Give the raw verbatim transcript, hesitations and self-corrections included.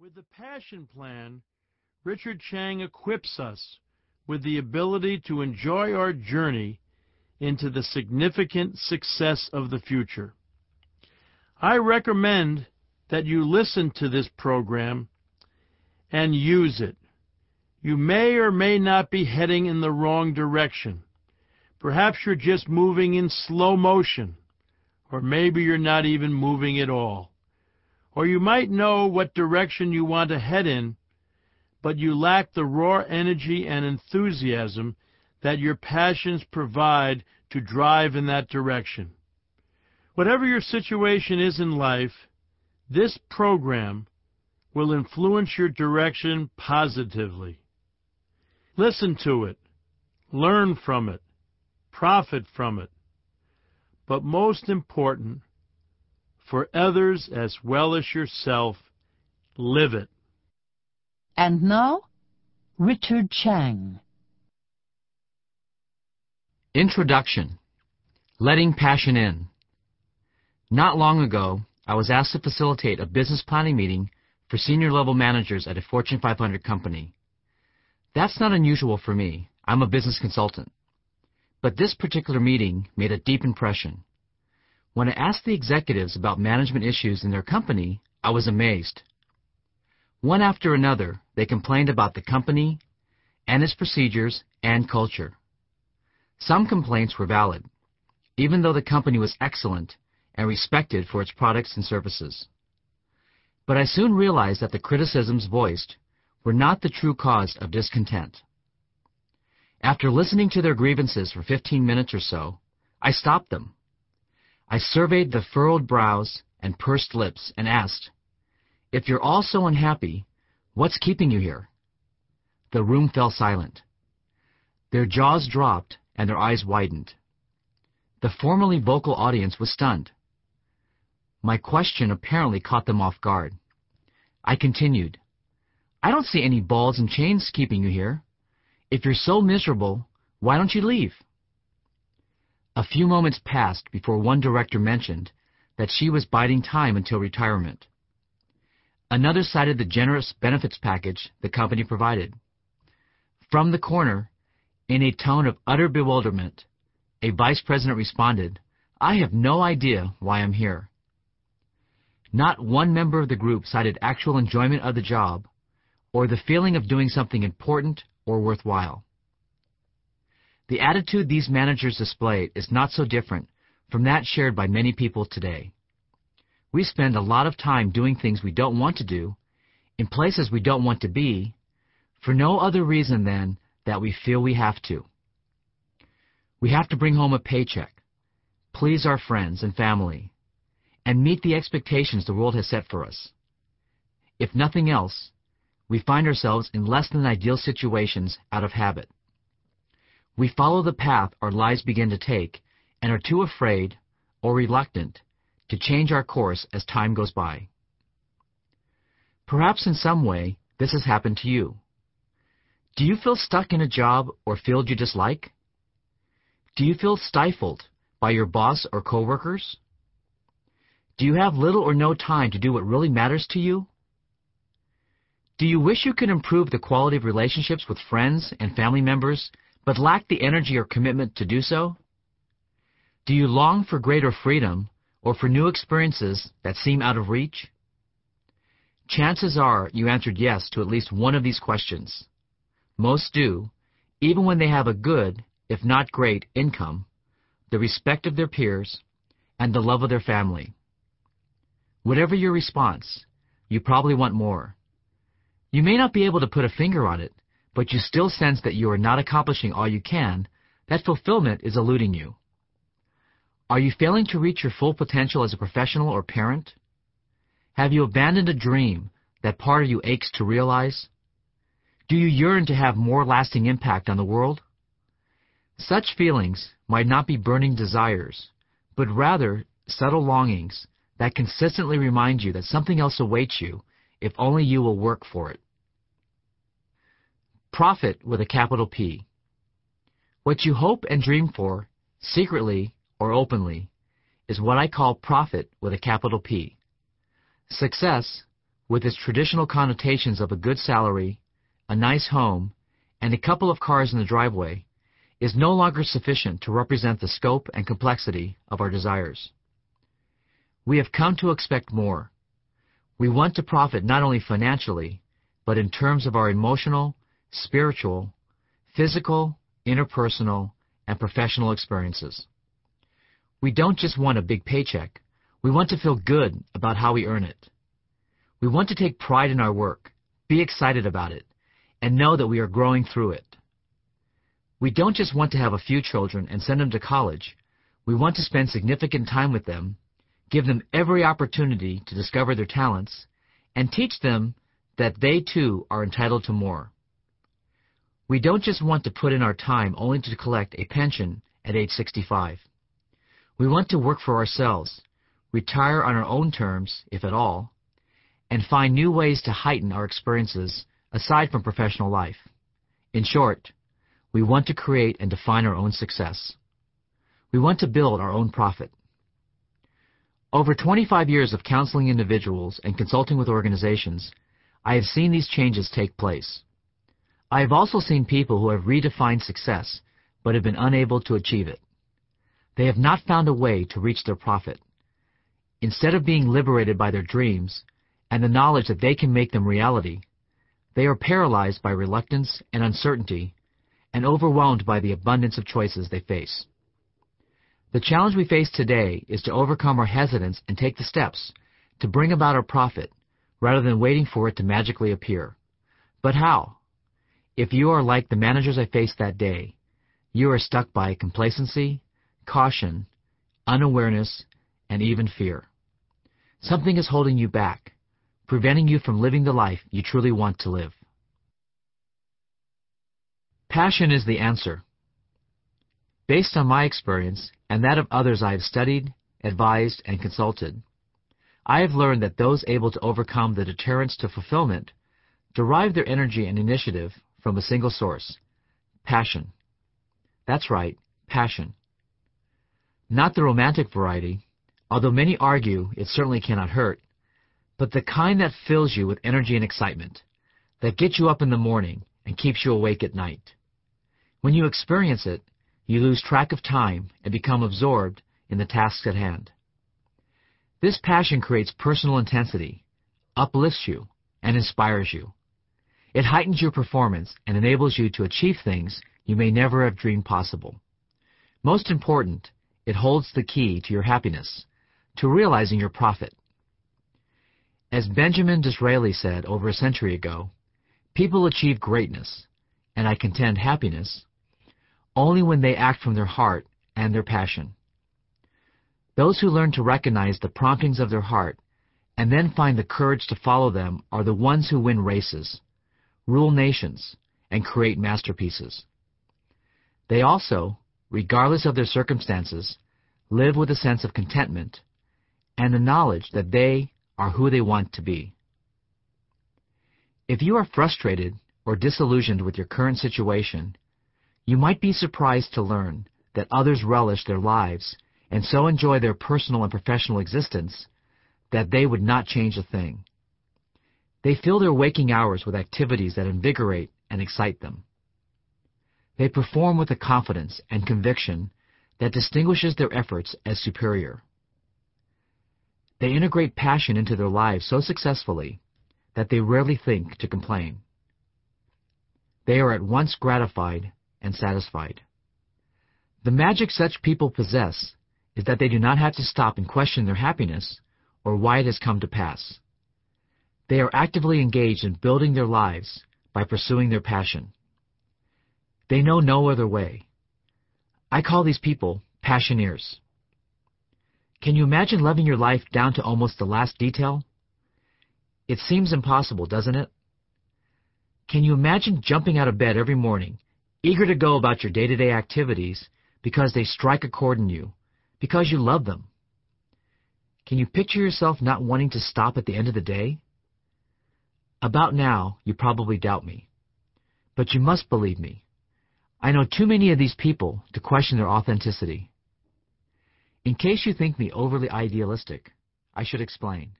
With the Passion Plan, Richard Chang equips us with the ability to enjoy our journey into the significant success of the future. I recommend that you listen to this program and use it. You may or may not be heading in the wrong direction. Perhaps you're just moving in slow motion, or maybe you're not even moving at all. Or you might know what direction you want to head in, but you lack the raw energy and enthusiasm that your passions provide to drive in that direction. Whatever your situation is in life, this program will influence your direction positively. Listen to it, learn from it, profit from it, but most important, for others as well as yourself, live it. And now, Richard Chang. Introduction. Letting passion in. Not long ago, I was asked to facilitate a business planning meeting for senior-level managers at a Fortune five hundred company. That's not unusual for me. I'm a business consultant. But this particular meeting made a deep impression. When I asked the executives about management issues in their company, I was amazed. One after another, they complained about the company and its procedures and culture. Some complaints were valid, even though the company was excellent and respected for its products and services. But I soon realized that the criticisms voiced were not the true cause of discontent. After listening to their grievances for fifteen minutes or so, I stopped them. I surveyed the furrowed brows and pursed lips and asked, "If you're all so unhappy, what's keeping you here?" The room fell silent. Their jaws dropped and their eyes widened. The formerly vocal audience was stunned. My question apparently caught them off guard. I continued, "I don't see any balls and chains keeping you here. If you're so miserable, why don't you leave?" A few moments passed before one director mentioned that she was biding time until retirement. Another cited the generous benefits package the company provided. From the corner, in a tone of utter bewilderment, a vice president responded, "I have no idea why I'm here." Not one member of the group cited actual enjoyment of the job or the feeling of doing something important or worthwhile. The attitude these managers displayed is not so different from that shared by many people today. We spend a lot of time doing things we don't want to do, in places we don't want to be, for no other reason than that we feel we have to. We have to bring home a paycheck, please our friends and family, and meet the expectations the world has set for us. If nothing else, we find ourselves in less than ideal situations out of habit. We follow the path our lives begin to take and are too afraid or reluctant to change our course as time goes by. Perhaps in some way this has happened to you. Do you feel stuck in a job or field you dislike? Do you feel stifled by your boss or coworkers? Do you have little or no time to do what really matters to you? Do you wish you could improve the quality of relationships with friends and family members but lack the energy or commitment to do so? Do you long for greater freedom or for new experiences that seem out of reach? Chances are you answered yes to at least one of these questions. Most do, even when they have a good, if not great, income, the respect of their peers, and the love of their family. Whatever your response, you probably want more. You may not be able to put a finger on it, but you still sense that you are not accomplishing all you can, that fulfillment is eluding you. Are you failing to reach your full potential as a professional or parent? Have you abandoned a dream that part of you aches to realize? Do you yearn to have more lasting impact on the world? Such feelings might not be burning desires, but rather subtle longings that consistently remind you that something else awaits you if only you will work for it. Profit with a capital P. What you hope and dream for, secretly or openly, is what I call profit with a capital P. Success, with its traditional connotations of a good salary, a nice home, and a couple of cars in the driveway, is no longer sufficient to represent the scope and complexity of our desires. We have come to expect more. We want to profit not only financially, but in terms of our emotional, spiritual, physical, interpersonal, and professional experiences. We don't just want a big paycheck. We want to feel good about how we earn it. We want to take pride in our work, be excited about it, and know that we are growing through it. We don't just want to have a few children and send them to college. We want to spend significant time with them, give them every opportunity to discover their talents, and teach them that they too are entitled to more. We don't just want to put in our time only to collect a pension at age sixty-five. We want to work for ourselves, retire on our own terms, if at all, and find new ways to heighten our experiences aside from professional life. In short, we want to create and define our own success. We want to build our own profit. Over twenty-five years of counseling individuals and consulting with organizations, I have seen these changes take place. I have also seen people who have redefined success but have been unable to achieve it. They have not found a way to reach their profit. Instead of being liberated by their dreams and the knowledge that they can make them reality, they are paralyzed by reluctance and uncertainty and overwhelmed by the abundance of choices they face. The challenge we face today is to overcome our hesitance and take the steps to bring about our profit rather than waiting for it to magically appear. But how? If you are like the managers I faced that day, you are stuck by complacency, caution, unawareness, and even fear. Something is holding you back, preventing you from living the life you truly want to live. Passion is the answer. Based on my experience and that of others I have studied, advised, and consulted, I have learned that those able to overcome the deterrence to fulfillment derive their energy and initiative from a single source: passion. That's right, passion. Not the romantic variety, although many argue it certainly cannot hurt, but the kind that fills you with energy and excitement, that gets you up in the morning and keeps you awake at night. When you experience it, you lose track of time and become absorbed in the tasks at hand. This passion creates personal intensity, uplifts you, and inspires you. It heightens your performance and enables you to achieve things you may never have dreamed possible. Most important, it holds the key to your happiness, to realizing your profit. As Benjamin Disraeli said over a century ago, people achieve greatness, and I contend happiness, only when they act from their heart and their passion. Those who learn to recognize the promptings of their heart and then find the courage to follow them are the ones who win races, rule nations, and create masterpieces. They also, regardless of their circumstances, live with a sense of contentment and the knowledge that they are who they want to be. If you are frustrated or disillusioned with your current situation, you might be surprised to learn that others relish their lives and so enjoy their personal and professional existence that they would not change a thing. They fill their waking hours with activities that invigorate and excite them. They perform with a confidence and conviction that distinguishes their efforts as superior. They integrate passion into their lives so successfully that they rarely think to complain. They are at once gratified and satisfied. The magic such people possess is that they do not have to stop and question their happiness or why it has come to pass. They are actively engaged in building their lives by pursuing their passion. They know no other way. I call these people passioneers. Can you imagine loving your life down to almost the last detail? It seems impossible, doesn't it? Can you imagine jumping out of bed every morning, eager to go about your day-to-day activities because they strike a chord in you, because you love them? Can you picture yourself not wanting to stop at the end of the day? About now, you probably doubt me. But you must believe me. I know too many of these people to question their authenticity. In case you think me overly idealistic, I should explain.